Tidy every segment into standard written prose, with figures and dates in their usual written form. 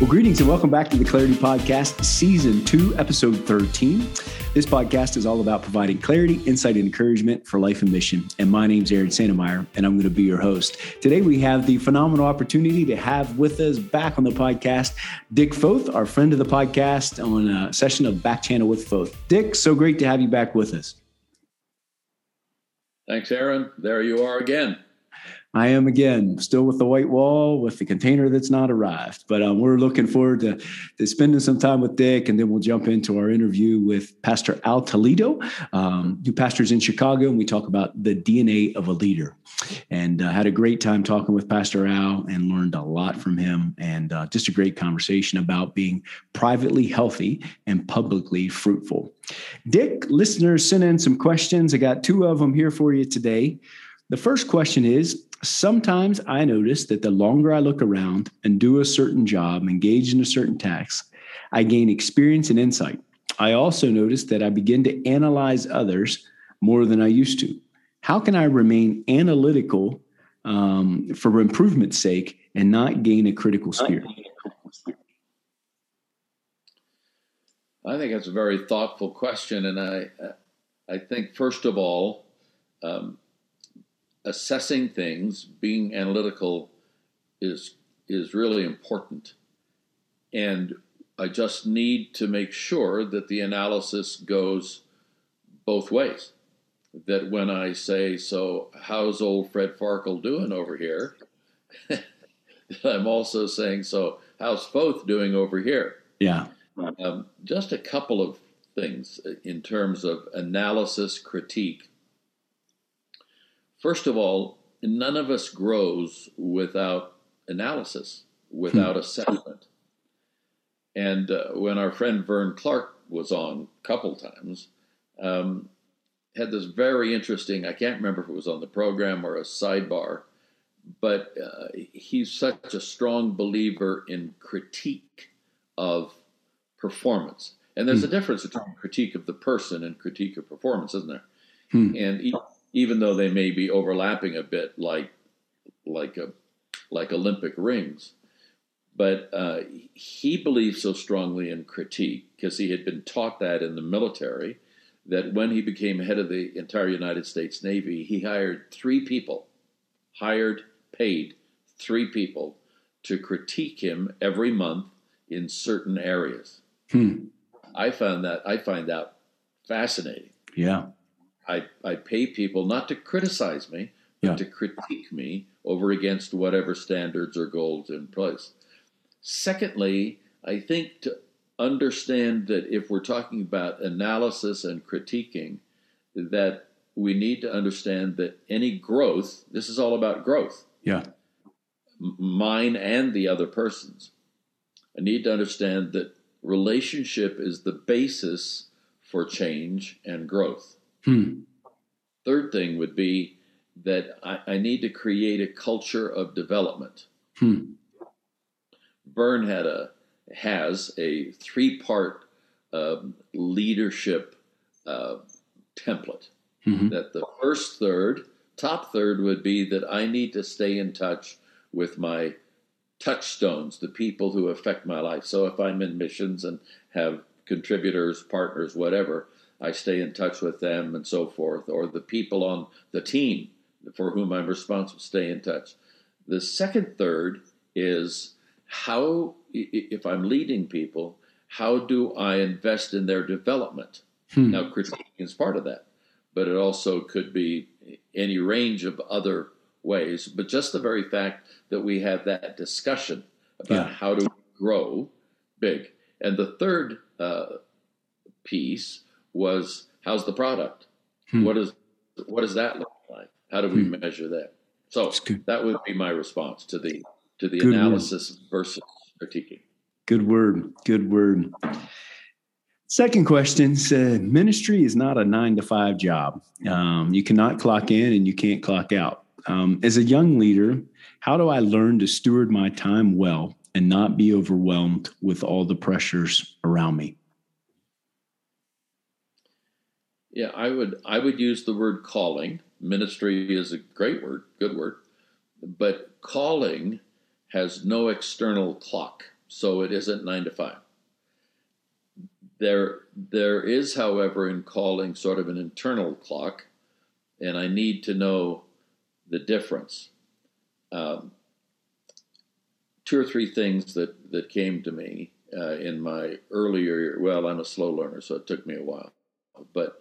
Well, greetings and welcome back to The Clarity Podcast, Season 2, Episode 13. This podcast is all about providing clarity, insight, and encouragement for life and mission. And my name's Aaron Santmyire, and I'm going to be your host. Today, we have the phenomenal opportunity to have with us back on the podcast, Dick Foth, our friend of the podcast, on a session of Back Channel with Foth. Dick, so great to have you back with us. Thanks, Aaron. There you are again. I am again, still with the white wall, with the container that's not arrived. But we're looking forward to spending some time with Dick, and then we'll jump into our interview with Pastor Al Toledo, who pastors in Chicago, and we talk about the DNA of a leader. And had a great time talking with Pastor Al and learned a lot from him, and just a great conversation about being privately healthy and publicly fruitful. Dick, listeners sent in some questions. I got two of them here for you today. The first question is, sometimes I notice that the longer I look around and do a certain job, engage in a certain task, I gain experience and insight. I also notice that I begin to analyze others more than I used to. How can I remain analytical for improvement's sake and not gain a critical spirit? I think that's a very thoughtful question. And I think, first of all, assessing things, being analytical is really important. And I just need to make sure that the analysis goes both ways. That when I say, so how's old Fred Farkle doing over here? I'm also saying, so how's Foth doing over here? Yeah. Just a couple of things in terms of analysis, critique. First of all, none of us grows without analysis, without assessment. And when our friend Vern Clark was on a couple times, had this very interesting, I can't remember if it was on the program or a sidebar, but he's such a strong believer in critique of performance. And there's a difference between critique of the person and critique of performance, isn't there? And even though they may be overlapping a bit, like Olympic rings, but he believes so strongly in critique because he had been taught that in the military, that when he became head of the entire United States Navy, he hired paid three people to critique him every month in certain areas. I find that fascinating. Yeah. I pay people not to criticize me, but to critique me over against whatever standards or goals in place. Secondly, I think to understand that if we're talking about analysis and critiquing, that we need to understand that any growth, this is all about growth. Yeah. Mine and the other person's. I need to understand that relationship is the basis for change and growth. Third thing would be that I need to create a culture of development. Vern has a three-part leadership template. That the top third would be that I need to stay in touch with my touchstones, the people who affect my life. So if I'm in missions and have contributors, partners, whatever, I stay in touch with them and so forth, or the people on the team for whom I'm responsible, stay in touch. The second third is how, if I'm leading people, how do I invest in their development? Now, critiquing is part of that, but it also could be any range of other ways. But just the very fact that we have that discussion about how to grow big. And the third piece was, how's the product? What does that look like? How do we measure that? So that would be my response to the good analysis word versus critiquing. Good word. Second question said, ministry is not a 9-to-5 job. You cannot clock in and you can't clock out. As a young leader, how do I learn to steward my time well and not be overwhelmed with all the pressures around me? Yeah, I would use the word calling. Ministry is a great word, good word, but calling has no external clock. so it isn't 9 to 5. There is, however, in calling sort of an internal clock, and I need to know the difference. Two or three things that came to me in my earlier, well, I'm a slow learner, so it took me a while. But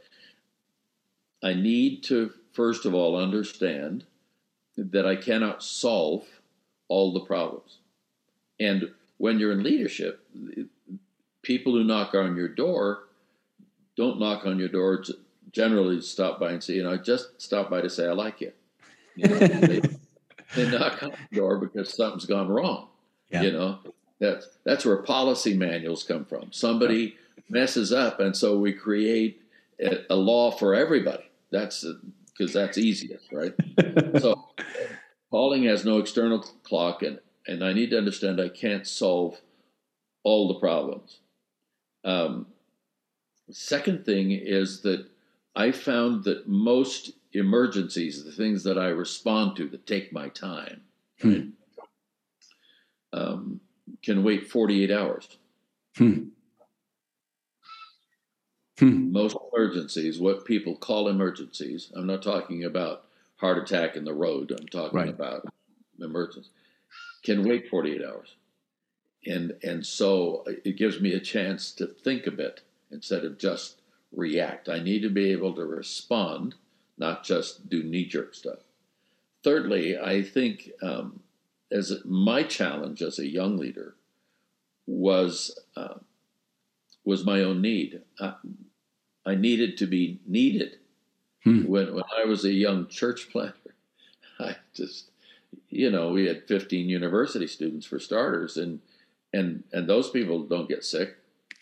I need to, first of all, understand that I cannot solve all the problems. And when you're in leadership, people who knock on your door don't knock on your door to generally stop by and say, just stop by to say, I like you. They knock on the door because something's gone wrong. Yeah. That's where policy manuals come from. Somebody messes up, and so we create a law for everybody. That's because that's easiest, right? So calling has no external clock, and I need to understand I can't solve all the problems. Second thing is that I found that most emergencies, the things that I respond to that take my time, can wait 48 hours. Most emergencies, what people call emergencies, I'm not talking about heart attack in the road, I'm talking about emergencies, can wait 48 hours. And so it gives me a chance to think a bit instead of just react. I need to be able to respond, not just do knee-jerk stuff. Thirdly, I think as my challenge as a young leader was my own need. I needed to be needed. When I was a young church planter, I just, we had 15 university students for starters, and those people don't get sick.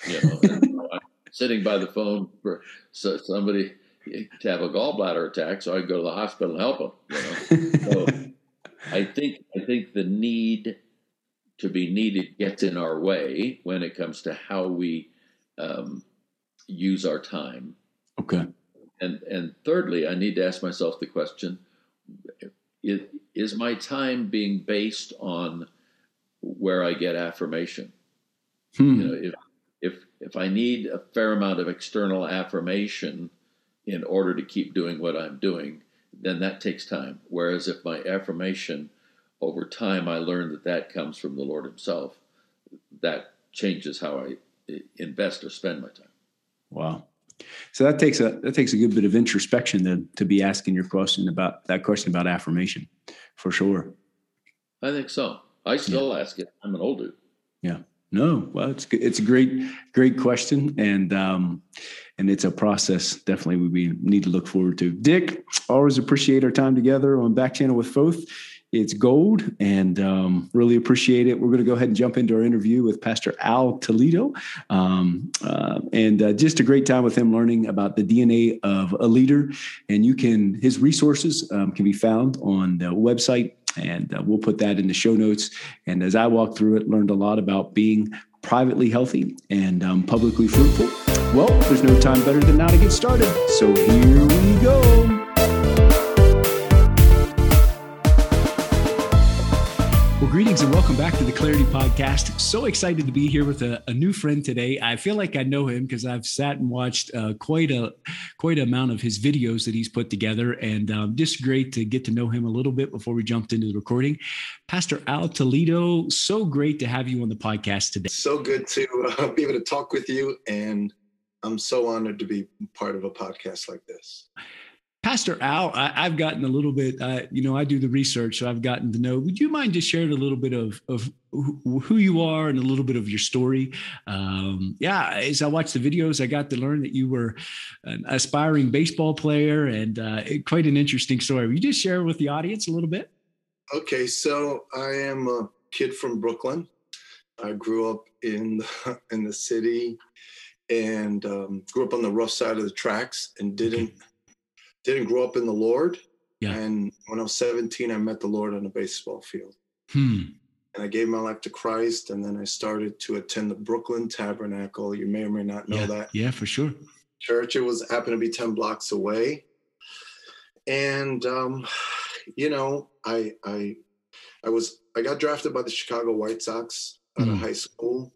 I'm sitting by the phone for somebody to have a gallbladder attack, so I go to the hospital and help them. So I think the need to be needed gets in our way when it comes to how we use our time. Okay. And thirdly, I need to ask myself the question: is my time being based on where I get affirmation? If I need a fair amount of external affirmation in order to keep doing what I'm doing, then that takes time. Whereas if my affirmation over time, I learn that comes from the Lord himself, that changes how I invest or spend my time. Wow. So that takes a good bit of introspection then to be asking your question about that question about affirmation, for sure. I think so. I still ask it. I'm an old dude. Yeah. No. Well, it's a great question, and it's a process definitely we need to look forward to. Dick, always appreciate our time together on Back Channel with Foth. It's gold, and really appreciate it. We're going to go ahead and jump into our interview with Pastor Al Toledo, and just a great time with him learning about the DNA of a leader. And his resources can be found on the website, and we'll put that in the show notes. And as I walked through it, learned a lot about being privately healthy and publicly fruitful. Well, there's no time better than now to get started. So here we go. Greetings and welcome back to the Clarity Podcast. So excited to be here with a new friend today. I feel like I know him because I've sat and watched quite an amount of his videos that he's put together, and just great to get to know him a little bit before we jumped into the recording. Pastor Al Toledo, so great to have you on the podcast today. So good to be able to talk with you, and I'm so honored to be part of a podcast like this. Pastor Al, I've gotten a little bit, I do the research, so I've gotten to know. Would you mind just sharing a little bit of who you are and a little bit of your story? As I watched the videos, I got to learn that you were an aspiring baseball player and quite an interesting story. Will you just share with the audience a little bit? Okay, so I am a kid from Brooklyn. I grew up in the city and grew up on the rough side of the tracks and didn't grow up in the Lord. Yeah. And when I was 17, I met the Lord on a baseball field. And I gave my life to Christ. And then I started to attend the Brooklyn Tabernacle. You may or may not know that. Yeah, for sure. Church. It was happened to be 10 blocks away. And, I got drafted by the Chicago White Sox out of high school.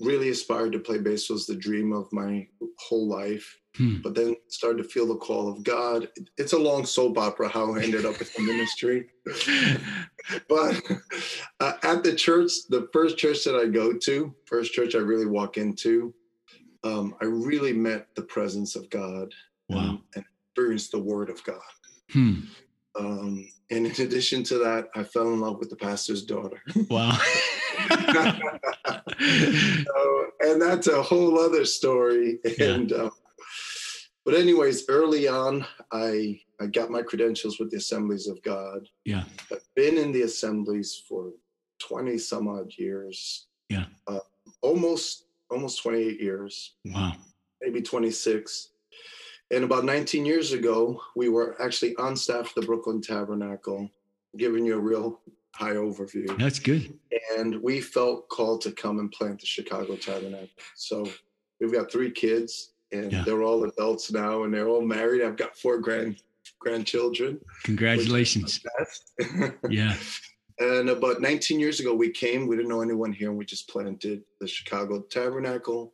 Really aspired to play bass, was the dream of my whole life. But then started to feel the call of God. It's a long soap opera how I ended up in the ministry. But at the church, the first church that I go to, first church I really walk into, I really met the presence of God. Wow. And experienced the word of God. And in addition to that, I fell in love with the pastor's daughter. Wow. So, and that's a whole other story. And but anyways, early on, I got my credentials with the Assemblies of God. Yeah. I've been in the Assemblies for 20 some odd years. Yeah. Almost 28 years. Wow. Maybe 26. And about 19 years ago, we were actually on staff at the Brooklyn Tabernacle, giving you a real high overview. That's good. And we felt called to come and plant the Chicago Tabernacle. So we've got three kids, and they're all adults now, and they're all married. I've got four grandchildren. Congratulations. Yeah. And about 19 years ago, we came. We didn't know anyone here, and we just planted the Chicago Tabernacle.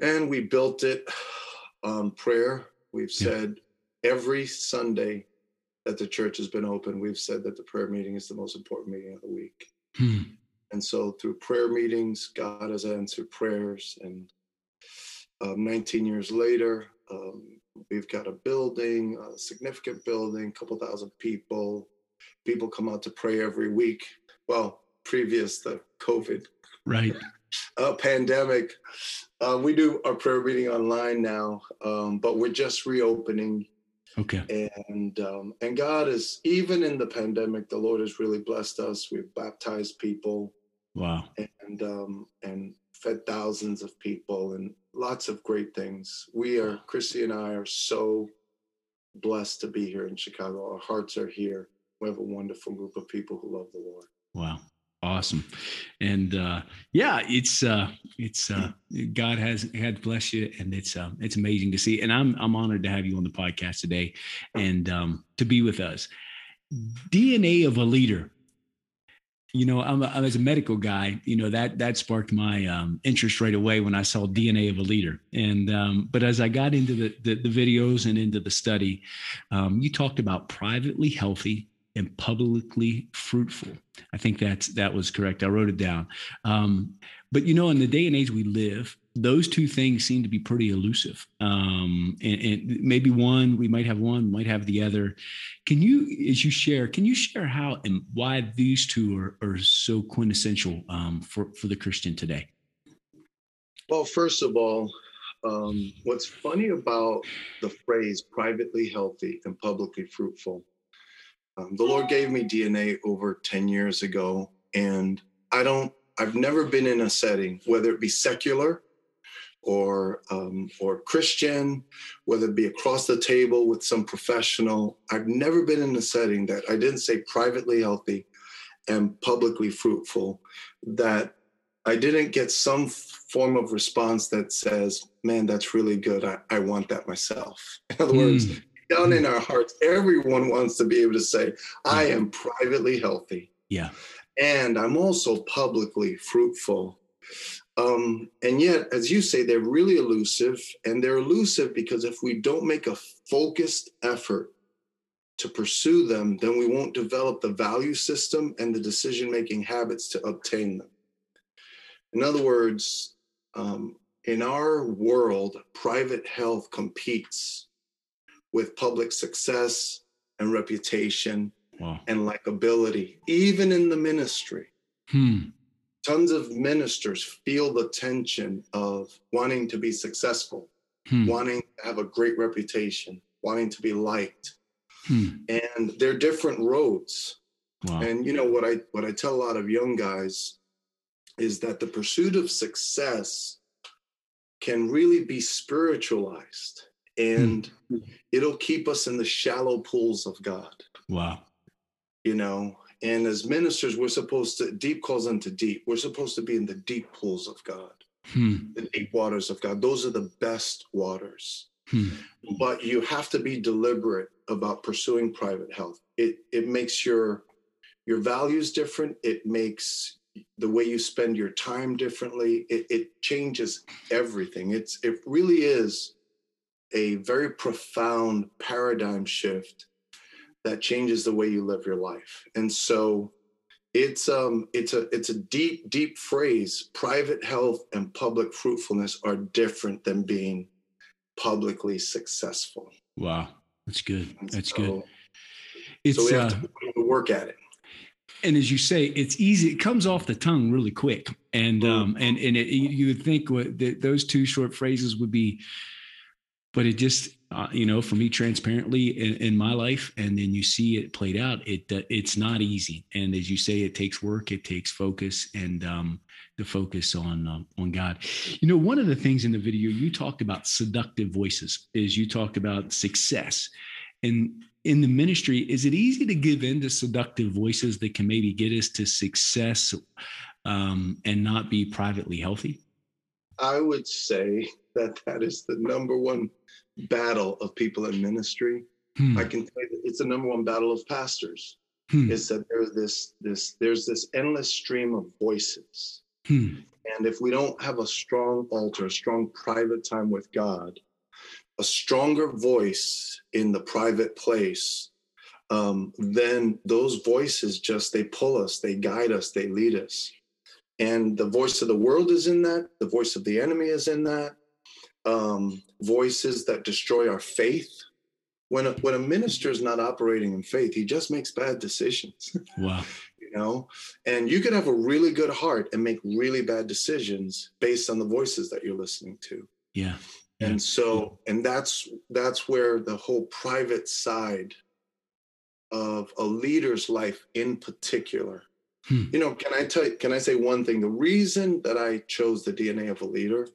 And we built it on prayer. We've said every Sunday that the church has been open, we've said that the prayer meeting is the most important meeting of the week. And so through prayer meetings, God has answered prayers. And 19 years later, we've got a building, a significant building, a couple thousand people. People come out to pray every week. Well, previous to COVID, right? Pandemic. We do our prayer meeting online now, but we're just reopening. Okay. And God is, even in the pandemic, the Lord has really blessed us. We've baptized people. Wow. And fed thousands of people and lots of great things. We are, Christy and I are so blessed to be here in Chicago. Our hearts are here. We have a wonderful group of people who love the Lord. Wow. Awesome. And, God has had bless you, and it's amazing to see. And I'm honored to have you on the podcast today and, to be with us. DNA of a leader. You know, I'm as a medical guy, you know, that sparked my interest right away when I saw DNA of a leader. And but as I got into the videos and into the study, you talked about privately healthy and publicly fruitful. I think that was correct. I wrote it down. But, you know, in the day and age we live, those two things seem to be pretty elusive. And maybe we might have the other. Can you share how and why these two are so quintessential for the Christian today? Well, first of all, what's funny about the phrase privately healthy and publicly fruitful, the Lord gave me DNA over 10 years ago, and I've never been in a setting, whether it be secular or Christian, whether it be across the table with some professional, I've never been in a setting that I didn't say privately healthy and publicly fruitful, that I didn't get some form of response that says, man, that's really good. I want that myself. In other words, down in our hearts, everyone wants to be able to say, I am privately healthy. Yeah. And I'm also publicly fruitful. And yet, as you say, they're really elusive. And they're elusive because if we don't make a focused effort to pursue them, then we won't develop the value system and the decision-making habits to obtain them. In other words, in our world, private health competes with public success and reputation. Wow. And likability, even in the ministry. Tons of ministers feel the tension of wanting to be successful, wanting to have a great reputation, wanting to be liked. And they're different roads. Wow. And you know, what I tell a lot of young guys is that the pursuit of success can really be spiritualized, and it'll keep us in the shallow pools of God. Wow. You know, and as ministers, we're supposed to, deep calls unto deep. We're supposed to be in the deep pools of God, the deep waters of God. Those are the best waters. But you have to be deliberate about pursuing private health. It makes your values different. It makes the way you spend your time differently. It changes everything. It really is a very profound paradigm shift that changes the way you live your life. And so it's a deep, deep phrase. Private health and public fruitfulness are different than being publicly successful. Wow. That's good. That's good. So we have to work at it. And as you say, it's easy. It comes off the tongue really quick. And you would think that those two short phrases would be, but it just, for me, transparently in my life, and then you see it played out, it's not easy. And as you say, it takes work, it takes focus, and the focus on God. One of the things in the video, you talked about seductive voices, is you talked about success. And in the ministry, is it easy to give in to seductive voices that can maybe get us to success and not be privately healthy? I would say that is the number one battle of people in ministry. I can tell you it's the number one battle of pastors. Is that there's this endless stream of voices. And if we don't have a strong altar, a strong private time with God, a stronger voice in the private place, then those voices they pull us, they guide us, they lead us. And the voice of the world is in that. The voice of the enemy is in that. Voices that destroy our faith. When a minister is not operating in faith, he just makes bad decisions. Wow. And you could have a really good heart and make really bad decisions based on the voices that you're listening to. Yeah. And so, and that's where the whole private side of a leader's life in particular. Can I say one thing? The reason that I chose the DNA of a leader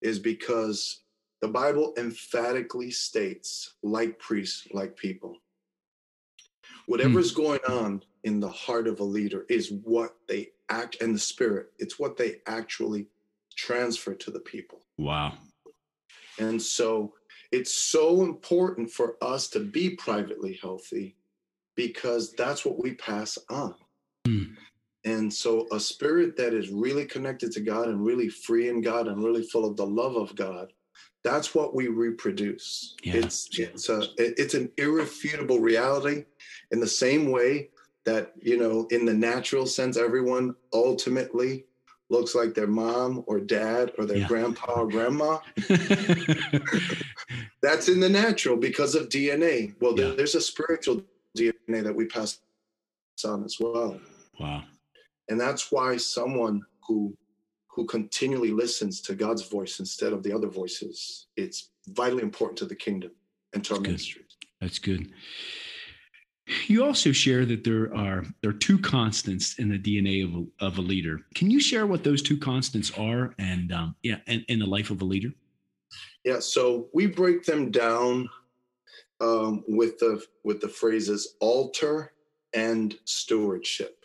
is because the Bible emphatically states, like priests, like people. Whatever's going on in the heart of a leader is what they act, and the spirit, it's what they actually transfer to the people. Wow. And so it's so important for us to be privately healthy, because that's what we pass on. And so a spirit that is really connected to God and really free in God and really full of the love of God, that's what we reproduce. Yeah. It's an irrefutable reality, in the same way that, in the natural sense, everyone ultimately looks like their mom or dad or their grandpa or grandma. That's in the natural because of DNA. Well, there's a spiritual DNA that we pass on as well. Wow. And that's why someone who continually listens to God's voice instead of the other voices, it's vitally important to the kingdom and to our ministry. That's good. You also share that there are two constants in the DNA of a leader. Can you share what those two constants are and in the life of a leader? Yeah, so we break them down with the phrases altar and stewardship.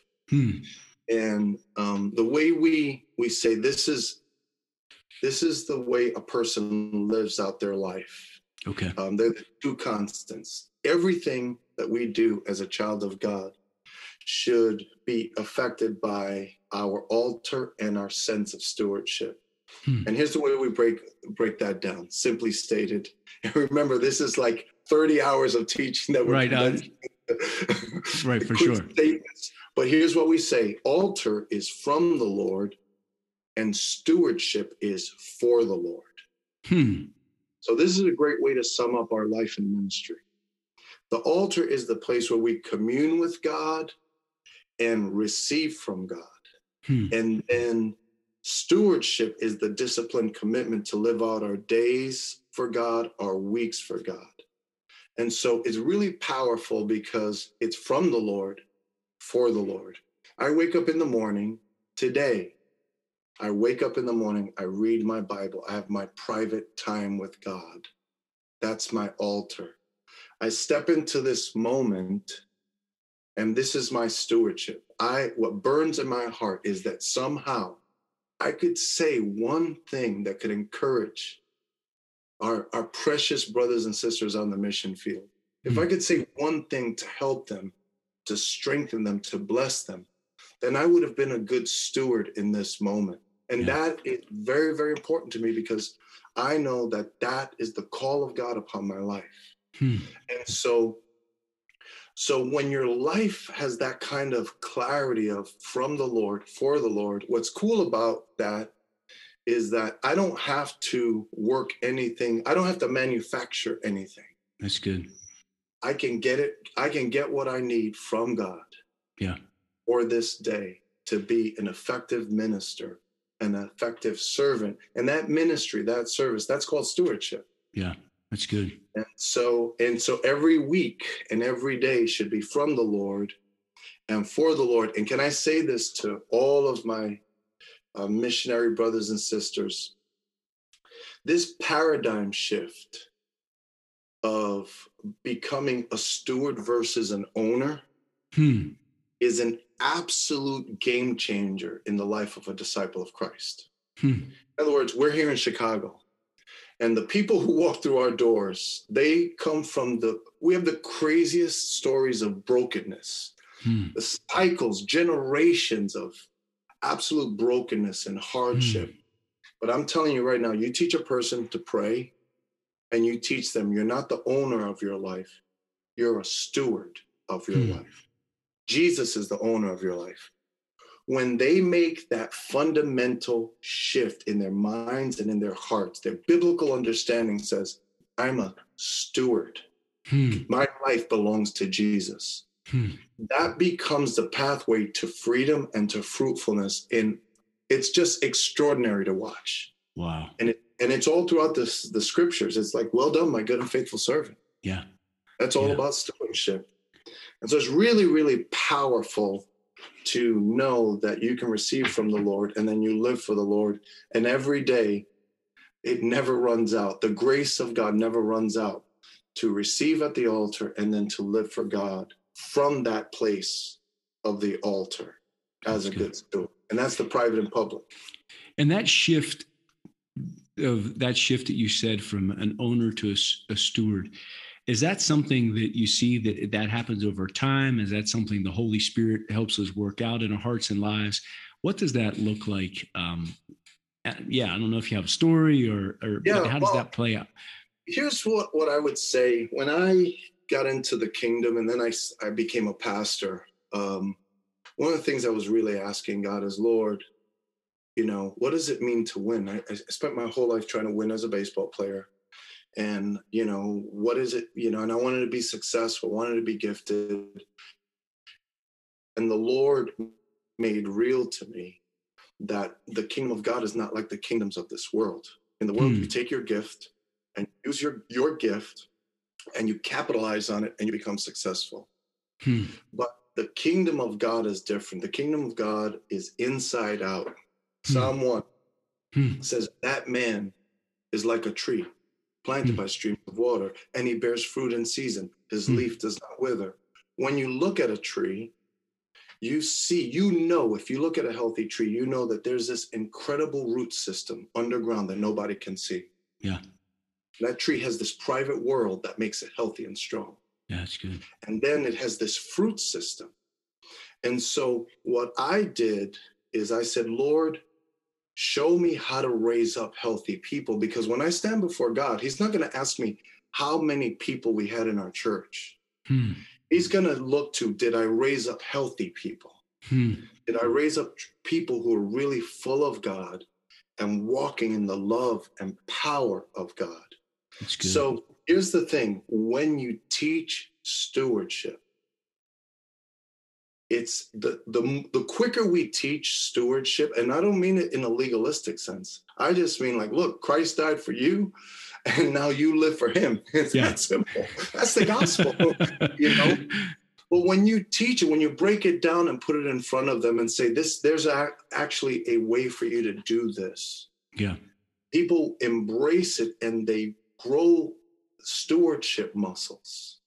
And the way we say this is the way a person lives out their life. Okay. They're the two constants. Everything that we do as a child of God should be affected by our altar and our sense of stewardship. And here's the way we break that down, simply stated. And remember, this is like 30 hours of teaching that we're right, for sure. Statements. But here's what we say: altar is from the Lord, and stewardship is for the Lord. So this is a great way to sum up our life in ministry. The altar is the place where we commune with God and receive from God. And then stewardship is the disciplined commitment to live out our days for God, our weeks for God. And so it's really powerful because it's from the Lord, for the Lord. I wake up in the morning today. I wake up in the morning. I read my Bible. I have my private time with God. That's my altar. I step into this moment, and this is my stewardship. What burns in my heart is that somehow I could say one thing that could encourage our precious brothers and sisters on the mission field. If I could say one thing to help them, to strengthen them, to bless them, then I would have been a good steward in this moment. And that is very, very important to me, because I know that that is the call of God upon my life. And so when your life has that kind of clarity of from the Lord, for the Lord, what's cool about that is that I don't have to work anything. I don't have to manufacture anything. That's good. I can get it. I can get what I need from God. Yeah. For this day to be an effective minister, an effective servant. And that ministry, that service, that's called stewardship. Yeah, that's good. And so every week and every day should be from the Lord and for the Lord. And can I say this to all of my missionary brothers and sisters? This paradigm shift of becoming a steward versus an owner is an absolute game changer in the life of a disciple of Christ. In other words, we're here in Chicago, and the people who walk through our doors, they come from we have the craziest stories of brokenness, the cycles, generations of absolute brokenness and hardship. But I'm telling you right now, you teach a person to pray, and you teach them you're not the owner of your life, you're a steward of your life. Jesus is the owner of your life. When they make that fundamental shift in their minds and in their hearts, their biblical understanding says, I'm a steward. My life belongs to Jesus. That becomes the pathway to freedom and to fruitfulness. And it's just extraordinary to watch. Wow. And it's all throughout the scriptures. It's like, well done, my good and faithful servant. Yeah. That's all about stewardship. And so it's really, really powerful to know that you can receive from the Lord, and then you live for the Lord. And every day, it never runs out. The grace of God never runs out to receive at the altar and then to live for God from that place of the altar as a good steward. And that's the private and public. And that shift that you said from an owner to a steward, is that something that you see that happens over time? Is that something the Holy Spirit helps us work out in our hearts and lives? What does that look like? I don't know if you have a story or how does that play out? Here's what I would say. When I got into the kingdom and then I became a pastor, one of the things I was really asking God is, Lord, what does it mean to win? I spent my whole life trying to win as a baseball player. And, what is it, and I wanted to be successful, wanted to be gifted. And the Lord made real to me that the kingdom of God is not like the kingdoms of this world. In the world, you take your gift and use your gift and you capitalize on it and you become successful. But the kingdom of God is different. The kingdom of God is inside out. Psalm 1 says that man is like a tree planted by streams of water, and he bears fruit in season. His leaf does not wither. When you look at a tree, you see, if you look at a healthy tree, you know that there's this incredible root system underground that nobody can see. Yeah. That tree has this private world that makes it healthy and strong. Yeah, that's good. And then it has this fruit system. And so what I did is I said, Lord, show me how to raise up healthy people, because when I stand before God, he's not going to ask me how many people we had in our church. He's going to look to, did I raise up healthy people? Did I raise up people who are really full of God and walking in the love and power of God? So here's the thing. When you teach stewardship, it's the quicker we teach stewardship, and I don't mean it in a legalistic sense. I just mean like, look, Christ died for you, and now you live for him. It's that simple. That's the gospel, But when you teach it, when you break it down and put it in front of them and say, there's actually a way for you to do this. Yeah. People embrace it, and they grow stewardship muscles.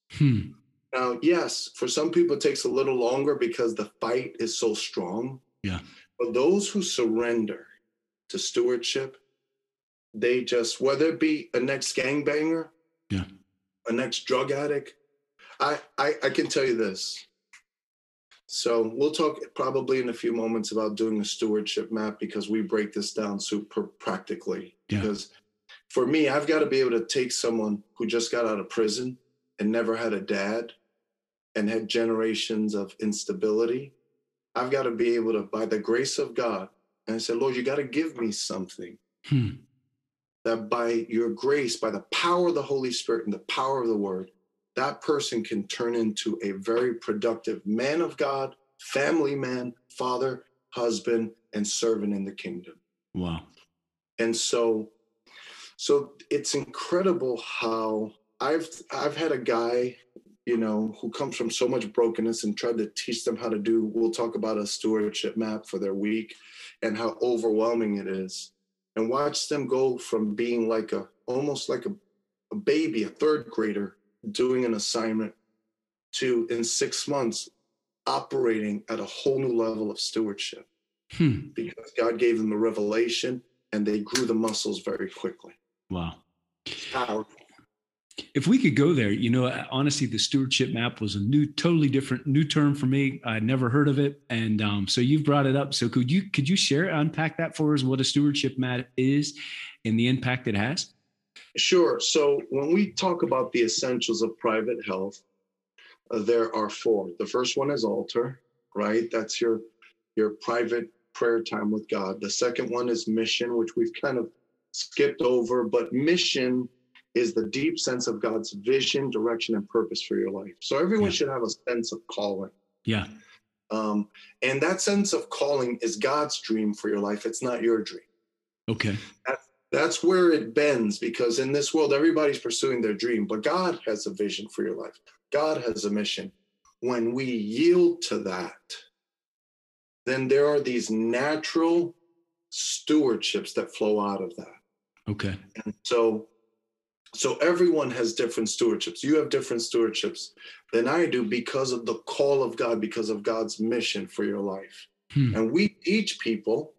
Now, yes, for some people, it takes a little longer because the fight is so strong. Yeah. But those who surrender to stewardship, they just, whether it be an ex-gangbanger, an ex-drug addict, I can tell you this. So we'll talk probably in a few moments about doing a stewardship map, because we break this down super practically. Yeah. Because for me, I've got to be able to take someone who just got out of prison and never had a dad and had generations of instability. I've got to be able to, by the grace of God, and I said, Lord, you got to give me something that by your grace, by the power of the Holy Spirit and the power of the word, that person can turn into a very productive man of God, family man, father, husband, and servant in the kingdom. Wow. And so it's incredible how I've had a guy, you know, who comes from so much brokenness, and tried to teach them how to do, we'll talk about a stewardship map for their week and how overwhelming it is. And watch them go from being like almost like a baby, a third grader, doing an assignment to, in 6 months, operating at a whole new level of stewardship, because God gave them a revelation and they grew the muscles very quickly. Wow. Powerful. If we could go there, you know, honestly, the stewardship map was a totally different term for me. I'd never heard of it. And so you've brought it up. So could you share, unpack that for us, what a stewardship map is and the impact it has? Sure. So when we talk about the essentials of private health, there are four. The first one is altar, right? That's your private prayer time with God. The second one is mission, which we've kind of skipped over, but mission is the deep sense of God's vision, direction, and purpose for your life. So everyone should have a sense of calling. Yeah. And that sense of calling is God's dream for your life. It's not your dream. Okay. That's where it bends, because in this world, everybody's pursuing their dream, but God has a vision for your life. God has a mission. When we yield to that, then there are these natural stewardships that flow out of that. Okay. And so everyone has different stewardships. You have different stewardships than I do because of the call of God, because of God's mission for your life. And we teach people,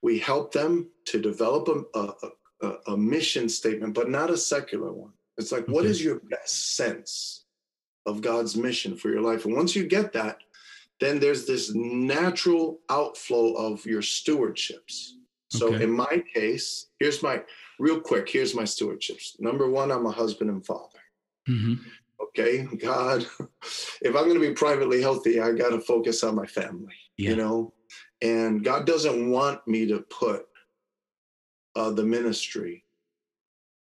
we help them to develop a mission statement, but not a secular one. It's like, what is your best sense of God's mission for your life? And once you get that, then there's this natural outflow of your stewardships. So in my case, here's my stewardships. Number one, I'm a husband and father. Okay, God, if I'm going to be privately healthy, I got to focus on my family, you know? And God doesn't want me to put the ministry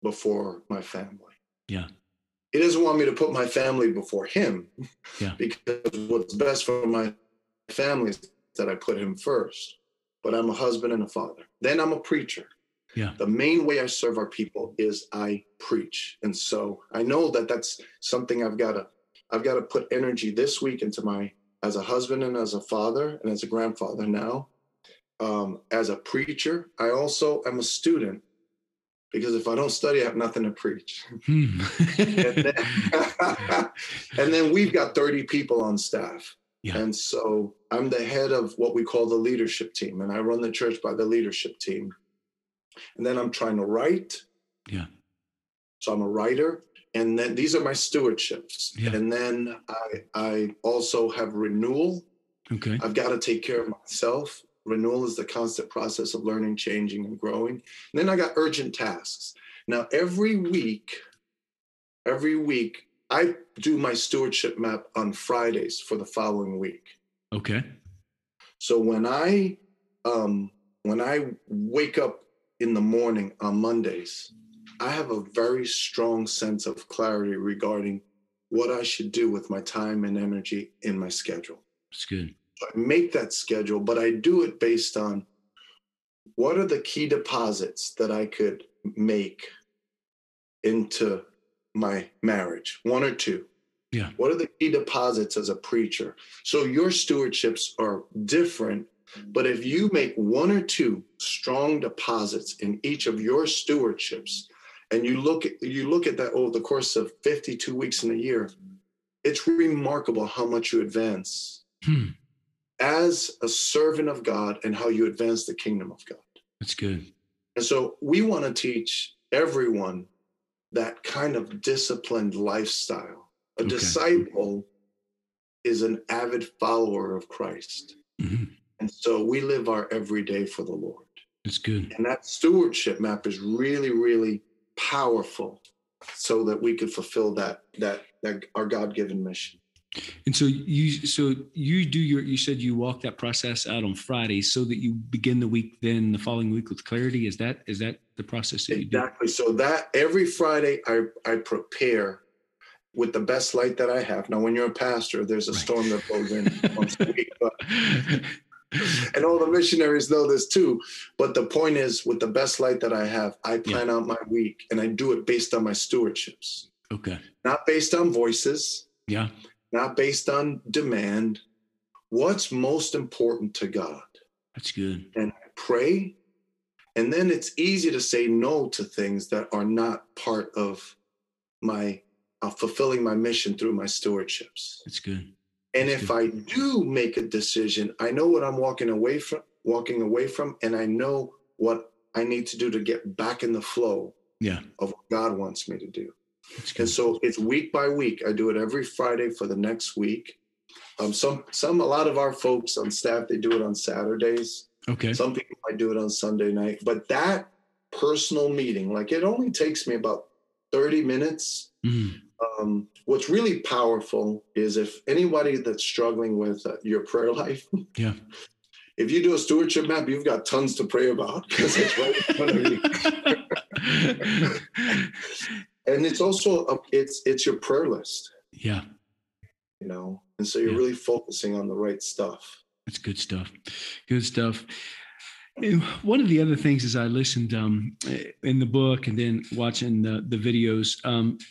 before my family. Yeah. He doesn't want me to put my family before him, because what's best for my family is that I put him first. But I'm a husband and a father. Then I'm a preacher. Yeah. The main way I serve our people is I preach. And so I know that that's something I've got to put energy this week into my, as a husband and as a father and as a grandfather now, as a preacher. I also am a student, because if I don't study, I have nothing to preach. And then we've got 30 people on staff. Yeah. And so I'm the head of what we call the leadership team, and I run the church by the leadership team. And then I'm trying to write. Yeah. So I'm a writer. And then these are my stewardships. Yeah. And then I also have renewal. Okay. I've got to take care of myself. Renewal is the constant process of learning, changing, and growing. And then I got urgent tasks. Now, every week, I do my stewardship map on Fridays for the following week. Okay. So when I wake up in the morning on Mondays, I have a very strong sense of clarity regarding what I should do with my time and energy in my schedule. That's good. So I make that schedule, but I do it based on what are the key deposits that I could make into my marriage, one or two. Yeah. What are the key deposits as a preacher? So your stewardships are different, but if you make one or two strong deposits in each of your stewardships, and you look at that over the course of 52 weeks in a year, it's remarkable how much you advance as a servant of God and how you advance the kingdom of God. That's good. And so we want to teach everyone that kind of disciplined lifestyle. A disciple is an avid follower of Christ. Mm-hmm. And so we live our everyday for the Lord. That's good. And that stewardship map is really, really powerful so that we could fulfill that our God-given mission. And so you said you walk that process out on Friday so that you begin the week, then the following week with clarity. Is that the process that you do? Exactly. So that every Friday I prepare with the best light that I have. Now, when you're a pastor, there's a storm that blows in once a week, but, and all the missionaries know this too. But the point is, with the best light that I have, I plan out my week, and I do it based on my stewardships. Okay. Not based on voices. Yeah. Not based on demand. What's most important to God? That's good. And I pray. And then it's easy to say no to things that are not part of my fulfilling my mission through my stewardships. That's good. And that's if good. I do make a decision, I know what I'm walking away from, and I know what I need to do to get back in the flow of what God wants me to do. And so it's week by week. I do it every Friday for the next week. A lot of our folks on staff, they do it on Saturdays. Okay. Some people might do it on Sunday night, but that personal meeting, like it only takes me about 30 minutes. Mm. What's really powerful is if anybody that's struggling with your prayer life, if you do a stewardship map, you've got tons to pray about because it's right in front of you. And it's also, it's your prayer list. Yeah. You know, and so you're really focusing on the right stuff. That's good stuff. Good stuff. And one of the other things is I listened in the book and then watching the videos,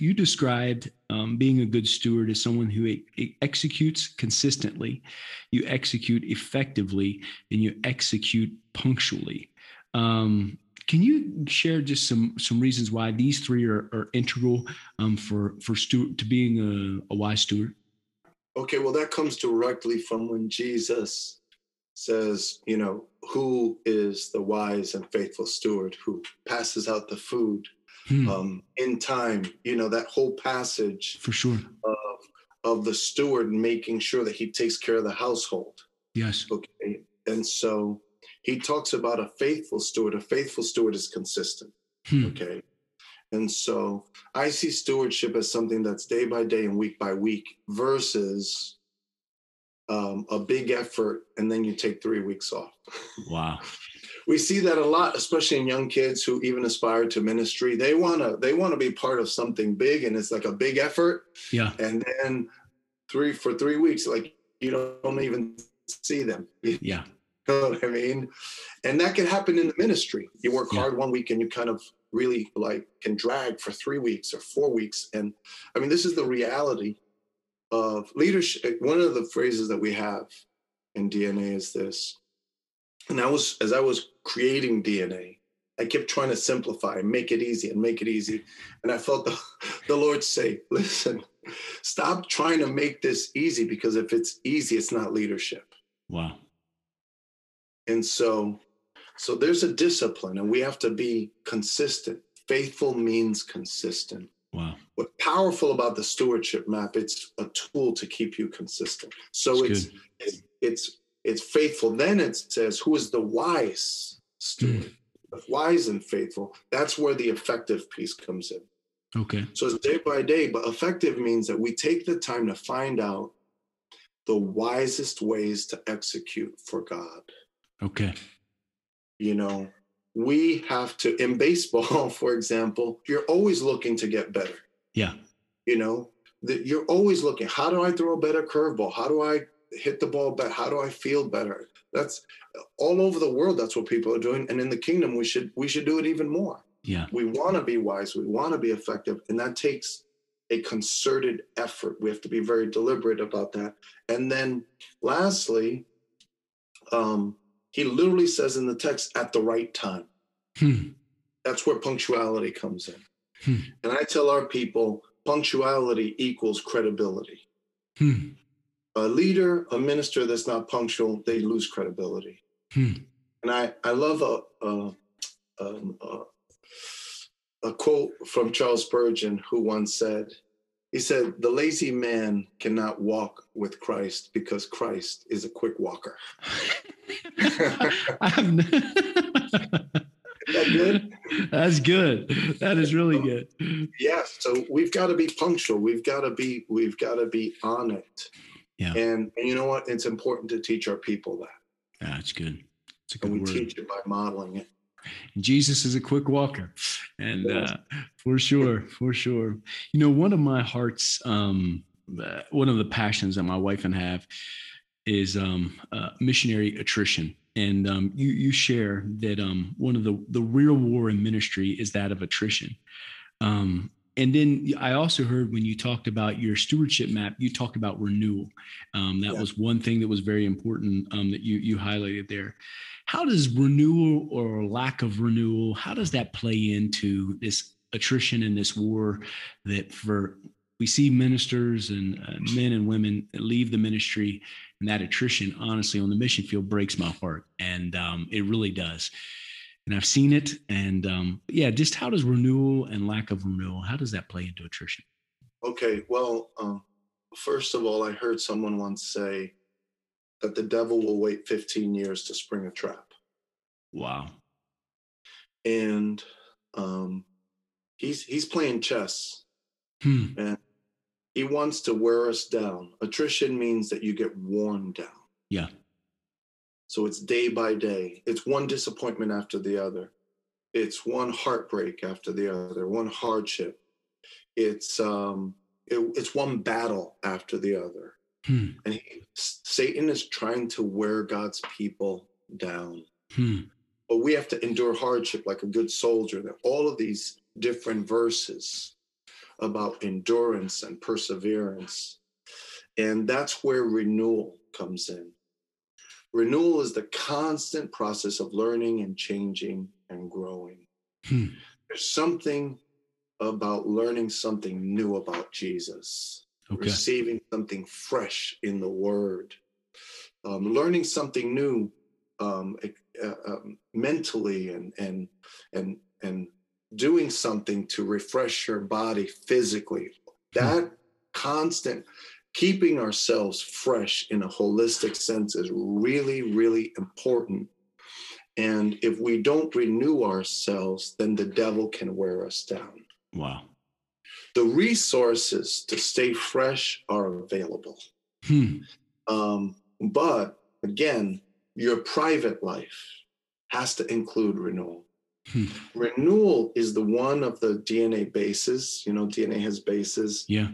you described being a good steward as someone who executes consistently, you execute effectively, and you execute punctually. Can you share just some reasons why these three are integral to being a wise steward? Okay, well, that comes directly from when Jesus says, you know, who is the wise and faithful steward who passes out the food in time? You know, that whole passage for sure of the steward making sure that he takes care of the household. Yes. Okay, and so he talks about a faithful steward. A faithful steward is consistent. Okay. And so I see stewardship as something that's day by day and week by week versus a big effort. And then you take 3 weeks off. Wow. We see that a lot, especially in young kids who even aspire to ministry. They want to be part of something big, and it's like a big effort. Yeah. And then for 3 weeks, like you don't even see them. Yeah. You know what I mean? And that can happen in the ministry. You work hard 1 week and you kind of really like can drag for 3 weeks or 4 weeks. And I mean, this is the reality of leadership. One of the phrases that we have in DNA is this. And as I was creating DNA, I kept trying to simplify and make it easy. And I felt the Lord say, listen, stop trying to make this easy, because if it's easy, it's not leadership. Wow. And so there's a discipline, and we have to be consistent. Faithful means consistent. Wow. What's powerful about the stewardship map, it's a tool to keep you consistent. So it's faithful. Then it says, who is the wise steward? Wise and faithful. That's where the effective piece comes in. Okay. So it's day by day, but effective means that we take the time to find out the wisest ways to execute for God. Okay. You know, we have to, in baseball, for example, you're always looking to get better. Yeah. You know, you're always looking, how do I throw a better curveball? How do I hit the ball better? How do I feel better? That's all over the world. That's what people are doing. And in the kingdom, we should do it even more. Yeah. We want to be wise. We want to be effective. And that takes a concerted effort. We have to be very deliberate about that. And then lastly, he literally says in the text, at the right time. That's where punctuality comes in. And I tell our people, punctuality equals credibility. A leader, a minister that's not punctual, they lose credibility. And I love a quote from Charles Spurgeon, who once said, He said, the lazy man cannot walk with Christ because Christ is a quick walker. Is that good? That's good. That is really good. Yeah. So we've got to be punctual. We've got to be on it. Yeah. And you know what? It's important to teach our people that. Yeah, it's good. It's a good word. We teach it by modeling it. Jesus is a quick walker, and for sure. You know, one of my heart's, one of the passions that my wife and I have is missionary attrition. And you share that one of the real war in ministry is that of attrition. And then I also heard when you talked about your stewardship map, you talked about renewal. That was one thing that was very important that you highlighted there. How does renewal or lack of renewal, how does that play into this attrition and this war that we see ministers and men and women leave the ministry, and that attrition, honestly, on the mission field breaks my heart. And it really does. And I've seen it. And just how does renewal and lack of renewal, how does that play into attrition? Okay. Well, first of all, I heard someone once say that the devil will wait 15 years to spring a trap. Wow. And he's playing chess. And he wants to wear us down. Attrition means that you get worn down. Yeah. So it's day by day. It's one disappointment after the other. It's one heartbreak after the other, one hardship. It's one battle after the other. And Satan is trying to wear God's people down. But we have to endure hardship like a good soldier. There are all of these different verses about endurance and perseverance. And that's where renewal comes in. Renewal is the constant process of learning and changing and growing. There's something about learning something new about Jesus, receiving something fresh in the Word, learning something new mentally and doing something to refresh your body physically. That constant keeping ourselves fresh in a holistic sense is really, really important. And if we don't renew ourselves, then the devil can wear us down. Wow. The resources to stay fresh are available. But again, your private life has to include renewal. Renewal is the one of the DNA bases. You know, DNA has bases. Yeah.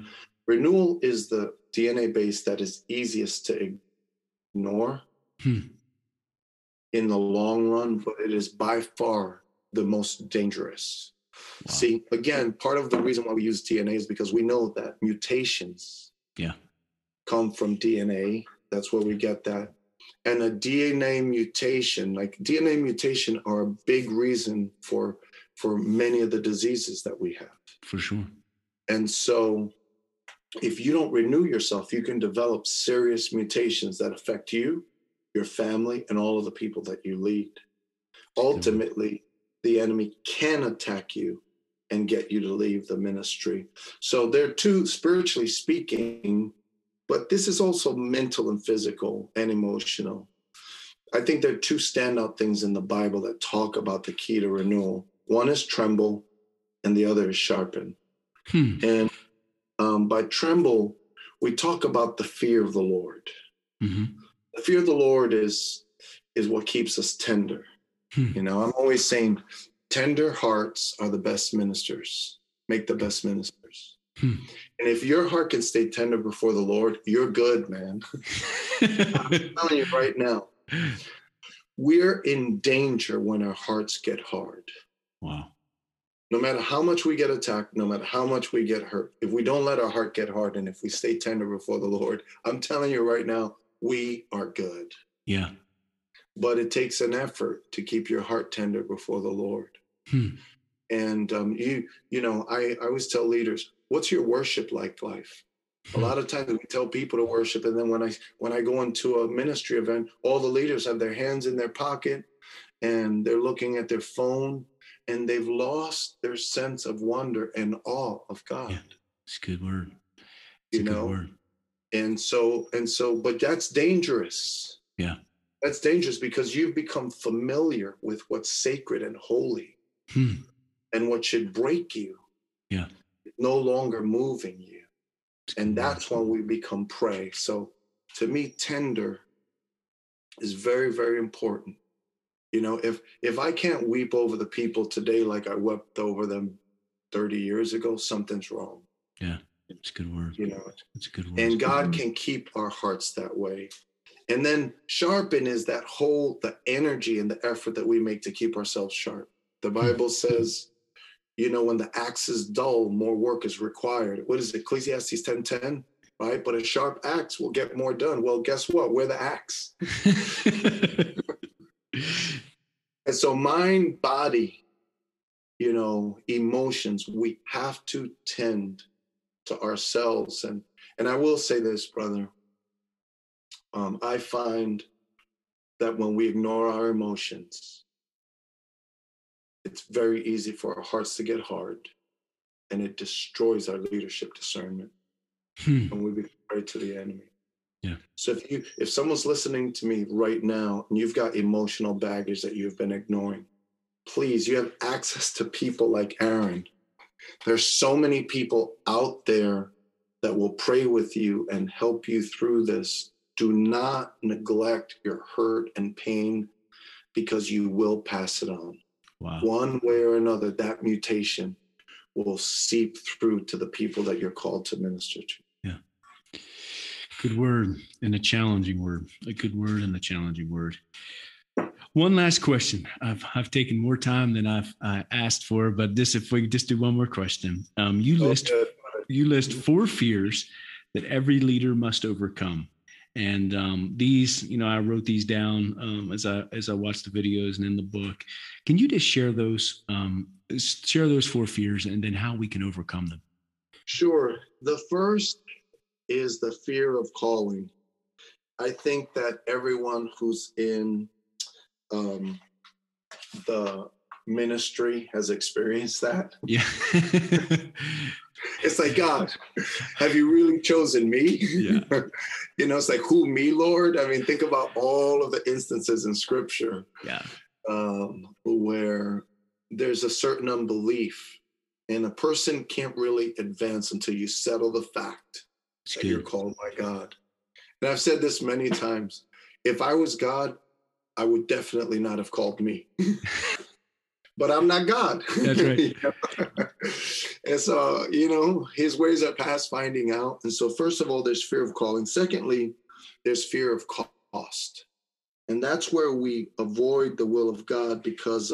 Renewal is the DNA base that is easiest to ignore in the long run, but it is by far the most dangerous. Wow. See, again, part of the reason why we use DNA is because we know that mutations come from DNA. That's where we get that. And a DNA mutation, like DNA mutation are a big reason for many of the diseases that we have. For sure. And so if you don't renew yourself, you can develop serious mutations that affect you, your family, and all of the people that you lead. Ultimately, the enemy can attack you and get you to leave the ministry. So they're two, spiritually speaking, but this is also mental and physical and emotional. I think there are two standout things in the Bible that talk about the key to renewal. One is tremble and the other is sharpen. And by tremble, we talk about the fear of the Lord. The fear of the Lord is what keeps us tender. You know, I'm always saying tender hearts are the best ministers, make the best ministers. And if your heart can stay tender before the Lord, you're good, man. I'm telling you right now, we're in danger when our hearts get hard. Wow. No matter how much we get attacked, no matter how much we get hurt, if we don't let our heart get hard and if we stay tender before the Lord, I'm telling you right now, we are good. Yeah. But it takes an effort to keep your heart tender before the Lord. And you know, I always tell leaders, what's your worship like life? A lot of times we tell people to worship. And then when I go into a ministry event, all the leaders have their hands in their pocket and they're looking at their phone and they've lost their sense of wonder and awe of God. Yeah, it's a good word. you know? And so, but that's dangerous. Yeah. That's dangerous because you've become familiar with what's sacred and holy and what should break you. Yeah. No longer moving you. And that's when we become prey. So to me, tender is very, very important. You know, if I can't weep over the people today like I wept over them 30 years ago, something's wrong. Yeah, it's a good word. You know, it's a good word. And God can keep our hearts that way. And then sharpen is that whole, the energy and the effort that we make to keep ourselves sharp. The Bible says, you know, when the axe is dull, more work is required. What is it? Ecclesiastes 10:10, right? But a sharp axe will get more done. Well, guess what? We're the axe. And so mind, body, you know, emotions, we have to tend to ourselves. And I will say this, brother. I find that when we ignore our emotions, it's very easy for our hearts to get hard, and it destroys our leadership discernment when we become prey to the enemy. Yeah. So if someone's listening to me right now and you've got emotional baggage that you've been ignoring, please, you have access to people like Aaron. There's so many people out there that will pray with you and help you through this. Do not neglect your hurt and pain, because you will pass it on. Wow. One way or another, that mutation will seep through to the people that you're called to minister to. Yeah. Good word and a challenging word. A good word and a challenging word. One last question. I've taken more time than I've asked for, but this, if we could just do one more question. You list 4 fears that every leader must overcome. And these, you know, I wrote these down as I watched the videos and in the book. Can you just share those 4 fears and then how we can overcome them? Sure. The first is the fear of calling. I think that everyone who's in the ministry has experienced that. Yeah. It's like, God, have you really chosen me? Yeah. You know, it's like, who, me, Lord? I mean, think about all of the instances in Scripture where there's a certain unbelief, and a person can't really advance until you settle the fact that you're called by God. And I've said this many times. If I was God, I would definitely not have called me. But I'm not God. That's right. And so, you know, his ways are past finding out. And so, first of all, there's fear of calling. Secondly, there's fear of cost. And that's where we avoid the will of God because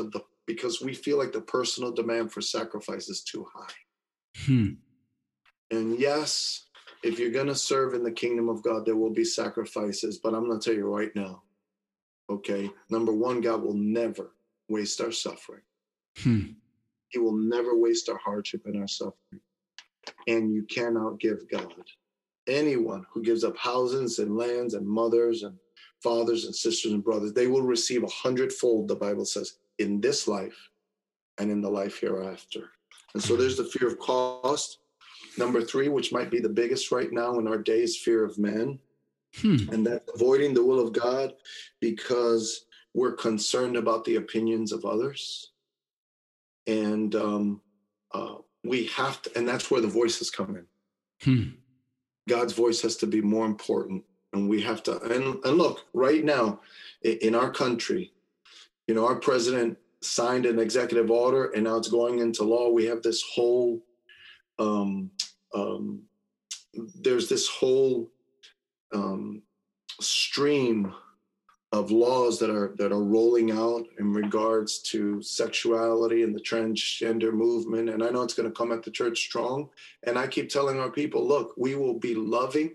we feel like the personal demand for sacrifice is too high. And yes, if you're going to serve in the kingdom of God, there will be sacrifices. But I'm going to tell you right now, okay, number one, God will never waste our suffering. He will never waste our hardship and our suffering. And you cannot give God. Anyone who gives up houses and lands and mothers and fathers and sisters and brothers, they will receive 100-fold, the Bible says, in this life and in the life hereafter. And so there's the fear of cost. Number 3, which might be the biggest right now in our day, is fear of man. And that's avoiding the will of God because we're concerned about the opinions of others. And we have to, and that's where the voices come in. God's voice has to be more important. And we have to, and look, right now in our country, you know, our president signed an executive order and now it's going into law. We have this whole, there's this whole stream of laws that are rolling out in regards to sexuality and the transgender movement. And I know it's going to come at the church strong. And I keep telling our people, look, we will be loving.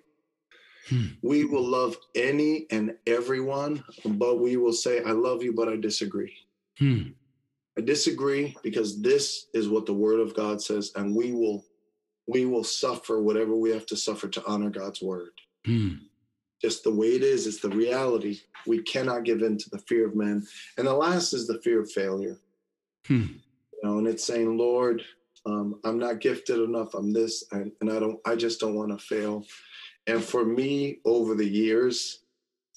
We will love any and everyone, but we will say, I love you, but I disagree. I disagree because this is what the word of God says. And we will suffer whatever we have to suffer to honor God's word. Just the way it is, it's the reality. We cannot give in to the fear of men. And the last is the fear of failure. You know, and it's saying, Lord, I'm not gifted enough, I'm this, and I just don't want to fail. And for me, over the years,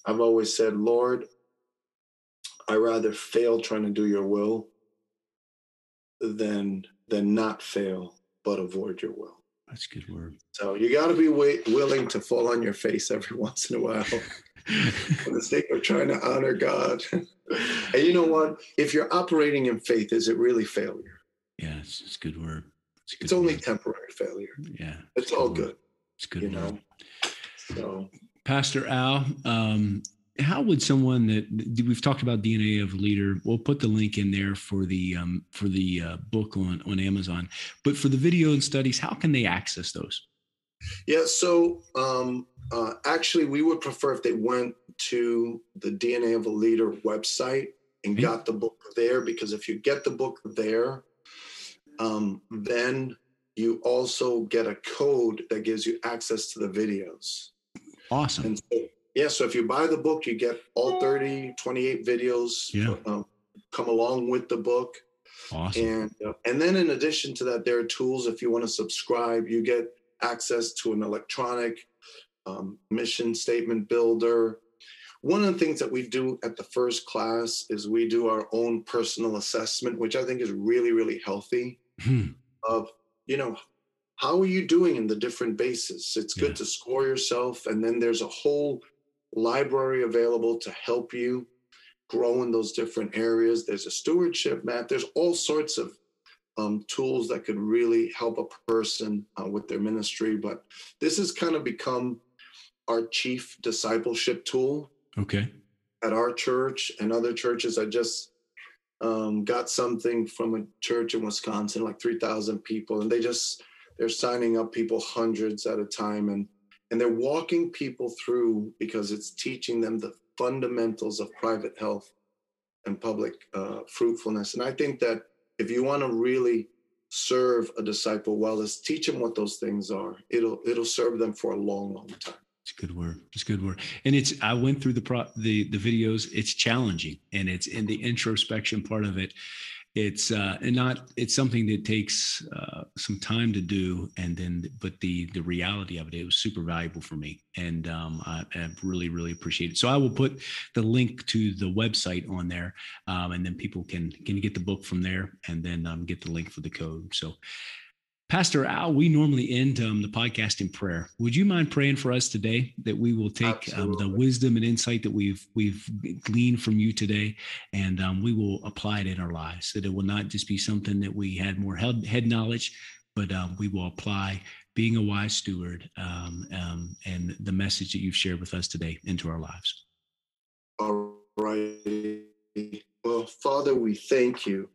I've always said, Lord, I rather fail trying to do your will than not fail, but avoid your will. That's a good word. So you got to be willing to fall on your face every once in a while for the sake of trying to honor God. And you know what? If you're operating in faith, is it really failure? Yeah, it's a good word. It's only temporary failure. Yeah. It's all good. It's good. You know? So, Pastor Al, how would someone that we've talked about DNA of a leader, we'll put the link in there for the book on Amazon, but for the video and studies, how can they access those? Yeah. So, actually we would prefer if they went to the DNA of a Leader website and got the book there, because if you get the book there, then you also get a code that gives you access to the videos. Awesome. And so, yeah, so if you buy the book, you get all 28 videos come along with the book. Awesome. And then in addition to that, there are tools. If you want to subscribe, you get access to an electronic mission statement builder. One of the things that we do at the first class is we do our own personal assessment, which I think is really, really healthy. Of, you know, how are you doing in the different bases? It's good to score yourself. And then there's a whole library available to help you grow in those different areas. There's a stewardship map. There's all sorts of tools that could really help a person with their ministry. But this has kind of become our chief discipleship tool. Okay. At our church and other churches. I just got something from a church in Wisconsin, like 3,000 people. And they're signing up people hundreds at a time. And they're walking people through, because it's teaching them the fundamentals of private health and public fruitfulness. And I think that if you want to really serve a disciple well, is teach them what those things are. It'll serve them for a long, long time. It's a good word. It's a good word. And I went through the videos. It's challenging, and it's in the introspection part of it. It's something that takes some time to do, but the reality of it was super valuable for me, and I really, really appreciate it. So I will put the link to the website on there, and then people can get the book from there, and then get the link for the code. So, Pastor Al, we normally end the podcast in prayer. Would you mind praying for us today, that we will take the wisdom and insight that we've gleaned from you today, and we will apply it in our lives, that it will not just be something that we had more head knowledge, but we will apply being a wise steward and the message that you've shared with us today into our lives. All right. Well, Father, we thank you,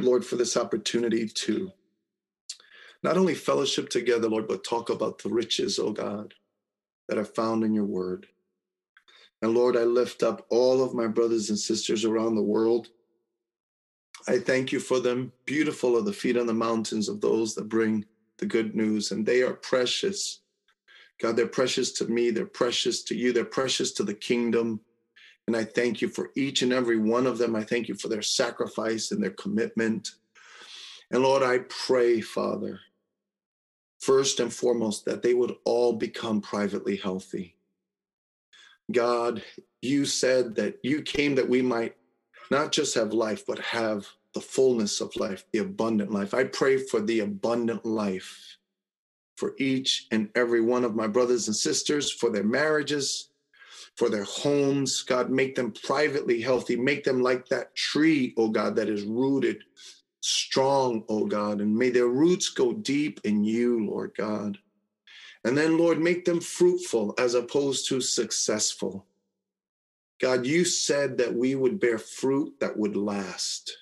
Lord, for this opportunity to not only fellowship together, Lord, but talk about the riches, oh God, that are found in your word. And Lord, I lift up all of my brothers and sisters around the world. I thank you for them. Beautiful are the feet on the mountains of those that bring the good news, and they are precious. God, they're precious to me. They're precious to you. They're precious to the kingdom. And I thank you for each and every one of them. I thank you for their sacrifice and their commitment. And Lord, I pray, Father, first and foremost, that they would all become privately healthy. God, you said that you came that we might not just have life, but have the fullness of life, the abundant life. I pray for the abundant life for each and every one of my brothers and sisters, for their marriages, for their homes. God, make them privately healthy. Make them like that tree, oh God, that is rooted strong, oh God, and may their roots go deep in you, Lord God. And then, Lord, make them fruitful as opposed to successful. God, you said that we would bear fruit that would last.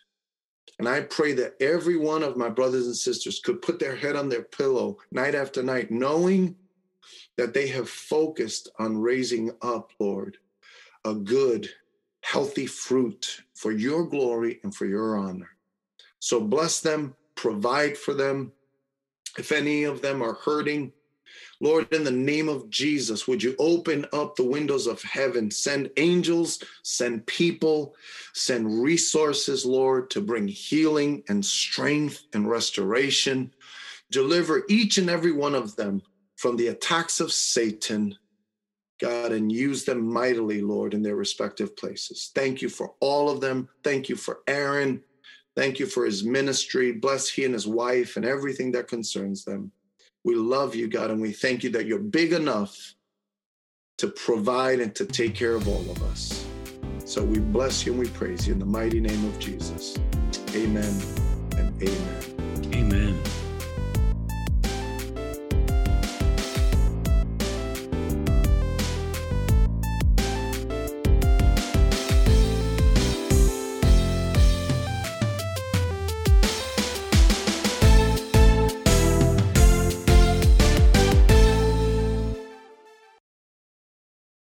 And I pray that every one of my brothers and sisters could put their head on their pillow night after night, knowing that they have focused on raising up, Lord, a good, healthy fruit for your glory and for your honor. So bless them, provide for them. If any of them are hurting, Lord, in the name of Jesus, would you open up the windows of heaven, send angels, send people, send resources, Lord, to bring healing and strength and restoration. Deliver each and every one of them from the attacks of Satan, God, and use them mightily, Lord, in their respective places. Thank you for all of them. Thank you for Aaron. Thank you for his ministry. Bless he and his wife and everything that concerns them. We love you, God, and we thank you that you're big enough to provide and to take care of all of us. So we bless you and we praise you in the mighty name of Jesus. Amen and amen.